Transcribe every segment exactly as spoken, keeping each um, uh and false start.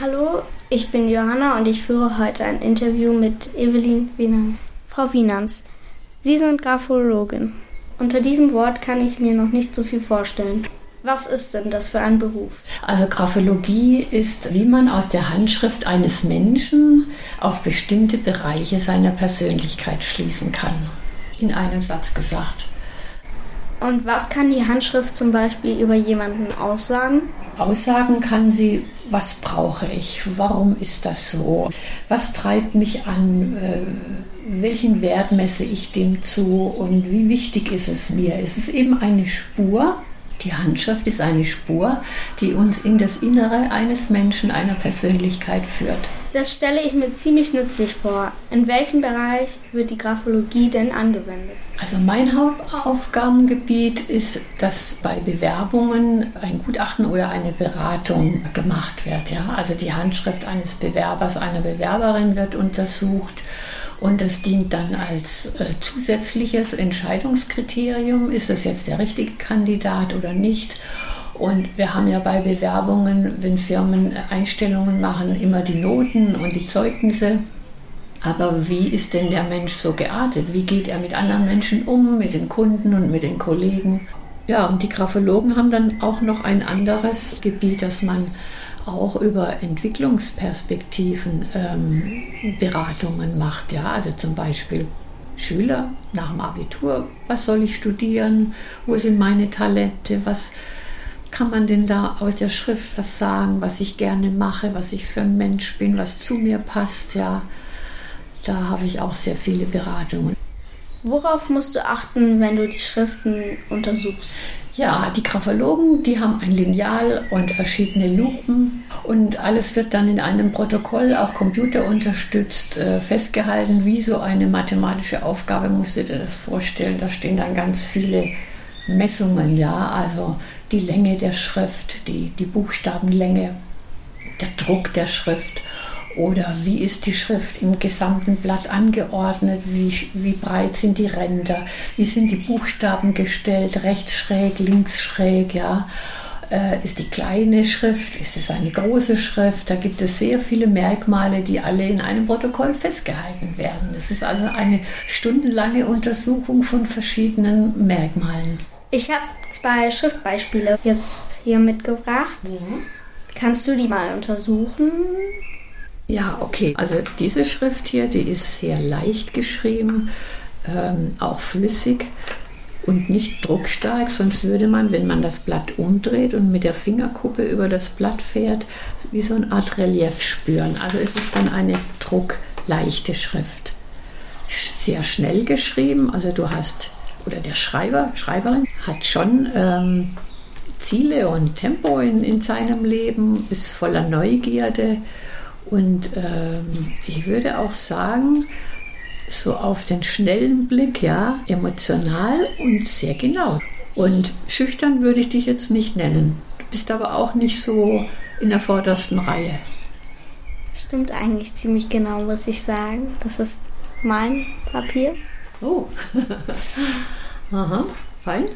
Hallo, ich bin Johanna und ich führe heute ein Interview mit Evelyn Wienerns. Frau Wienerns, Sie sind Graphologin. Unter diesem Wort kann ich mir noch nicht so viel vorstellen. Was ist denn das für ein Beruf? Also Graphologie ist, wie man aus der Handschrift eines Menschen auf bestimmte Bereiche seiner Persönlichkeit schließen kann. In einem Satz gesagt. Und was kann die Handschrift zum Beispiel über jemanden aussagen? Aussagen kann sie, was brauche ich? Warum ist das so? Was treibt mich an? Welchen Wert messe ich dem zu? Und wie wichtig ist es mir? Es ist eben eine Spur. Die Handschrift ist eine Spur, die uns in das Innere eines Menschen, einer Persönlichkeit führt. Das stelle ich mir ziemlich nützlich vor. In welchem Bereich wird die Graphologie denn angewendet? Also mein Hauptaufgabengebiet ist, dass bei Bewerbungen ein Gutachten oder eine Beratung gemacht wird. Ja? Also die Handschrift eines Bewerbers, einer Bewerberin wird untersucht. Und das dient dann als äh, zusätzliches Entscheidungskriterium. Ist es jetzt der richtige Kandidat oder nicht? Und wir haben ja bei Bewerbungen, wenn Firmen Einstellungen machen, immer die Noten und die Zeugnisse. Aber wie ist denn der Mensch so geartet? Wie geht er mit anderen Menschen um, mit den Kunden und mit den Kollegen? Ja, und die Graphologen haben dann auch noch ein anderes Gebiet, das man auch über Entwicklungsperspektiven ähm, Beratungen macht. Ja? Also zum Beispiel Schüler nach dem Abitur, was soll ich studieren, wo sind meine Talente, was kann man denn da aus der Schrift was sagen, was ich gerne mache, was ich für ein Mensch bin, was zu mir passt. Ja? Da habe ich auch sehr viele Beratungen. Worauf musst du achten, wenn du die Schriften untersuchst? Ja, die Graphologen, die haben ein Lineal und verschiedene Lupen und alles wird dann in einem Protokoll, auch computerunterstützt, festgehalten, wie so eine mathematische Aufgabe, musst du dir das vorstellen. Da stehen dann ganz viele Messungen, ja, also die Länge der Schrift, die, die Buchstabenlänge, der Druck der Schrift. Oder wie ist die Schrift im gesamten Blatt angeordnet, wie, wie breit sind die Ränder, wie sind die Buchstaben gestellt, rechts schräg, links schräg, ja. Äh, ist die kleine Schrift, ist es eine große Schrift, da gibt es sehr viele Merkmale, die alle in einem Protokoll festgehalten werden. Das ist also eine stundenlange Untersuchung von verschiedenen Merkmalen. Ich habe zwei Schriftbeispiele jetzt hier mitgebracht. Mhm. Kannst du die mal untersuchen? Ja, okay. Also diese Schrift hier, die ist sehr leicht geschrieben, ähm, auch flüssig und nicht druckstark. Sonst würde man, wenn man das Blatt umdreht und mit der Fingerkuppe über das Blatt fährt, wie so eine Art Relief spüren. Also es ist dann eine druckleichte Schrift. Sehr schnell geschrieben. Also du hast, oder der Schreiber, Schreiberin hat schon ähm, Ziele und Tempo in, in seinem Leben, ist voller Neugierde. Und ähm, ich würde auch sagen, so auf den schnellen Blick, ja, emotional und sehr genau. Und schüchtern würde ich dich jetzt nicht nennen. Du bist aber auch nicht so in der vordersten Reihe. Stimmt eigentlich ziemlich genau, muss ich sagen. Das ist mein Papier. Oh, aha, fein.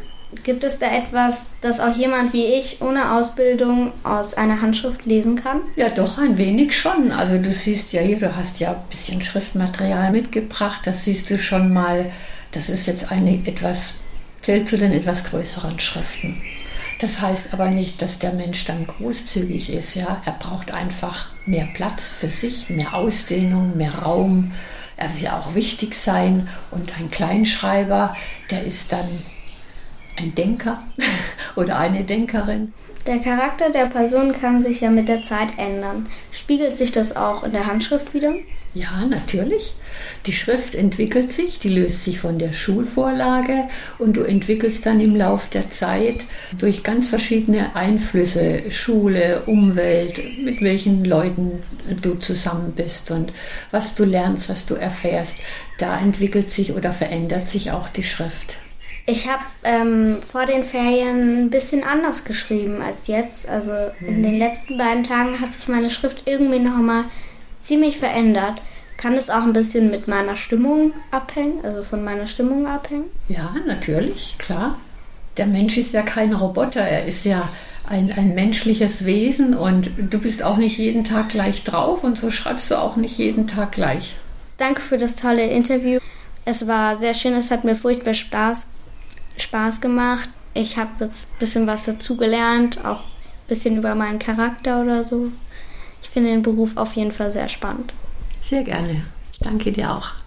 Gibt es da etwas, das auch jemand wie ich ohne Ausbildung aus einer Handschrift lesen kann? Ja, doch, ein wenig schon. Also du siehst ja hier, du hast ja ein bisschen Schriftmaterial mitgebracht. Das siehst du schon mal. Das ist jetzt eine etwas, zählt zu den etwas größeren Schriften. Das heißt aber nicht, dass der Mensch dann großzügig ist. Ja? Er braucht einfach mehr Platz für sich, mehr Ausdehnung, mehr Raum. Er will auch wichtig sein. Und ein Kleinschreiber, der ist dann ein Denker oder eine Denkerin. Der Charakter der Person kann sich ja mit der Zeit ändern. Spiegelt sich das auch in der Handschrift wieder? Ja, natürlich. Die Schrift entwickelt sich, die löst sich von der Schulvorlage und du entwickelst dann im Lauf der Zeit durch ganz verschiedene Einflüsse, Schule, Umwelt, mit welchen Leuten du zusammen bist und was du lernst, was du erfährst. Da entwickelt sich oder verändert sich auch die Schrift. Ich habe ähm, vor den Ferien ein bisschen anders geschrieben als jetzt. Also in den letzten beiden Tagen hat sich meine Schrift irgendwie noch mal ziemlich verändert. Kann es auch ein bisschen mit meiner Stimmung abhängen, also von meiner Stimmung abhängen? Ja, natürlich, klar. Der Mensch ist ja kein Roboter, er ist ja ein, ein menschliches Wesen und du bist auch nicht jeden Tag gleich drauf und so schreibst du auch nicht jeden Tag gleich. Danke für das tolle Interview. Es war sehr schön, es hat mir furchtbar Spaß, Spaß gemacht. Ich habe jetzt ein bisschen was dazugelernt, auch ein bisschen über meinen Charakter oder so. Ich finde den Beruf auf jeden Fall sehr spannend. Sehr gerne. Ich danke dir auch.